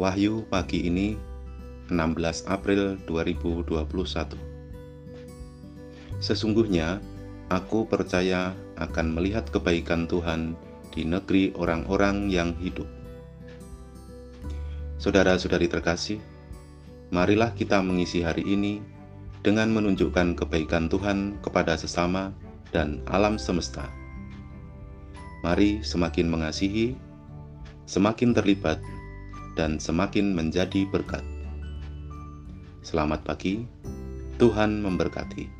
Wahyu pagi ini 16 April 2021. Sesungguhnya aku percaya akan melihat kebaikan Tuhan di negeri orang-orang yang hidup. Saudara-saudari terkasih, marilah kita mengisi hari ini dengan menunjukkan kebaikan Tuhan kepada sesama dan alam semesta. Mari semakin mengasihi, semakin terlibat, dan semakin menjadi berkat. Selamat pagi, Tuhan memberkati.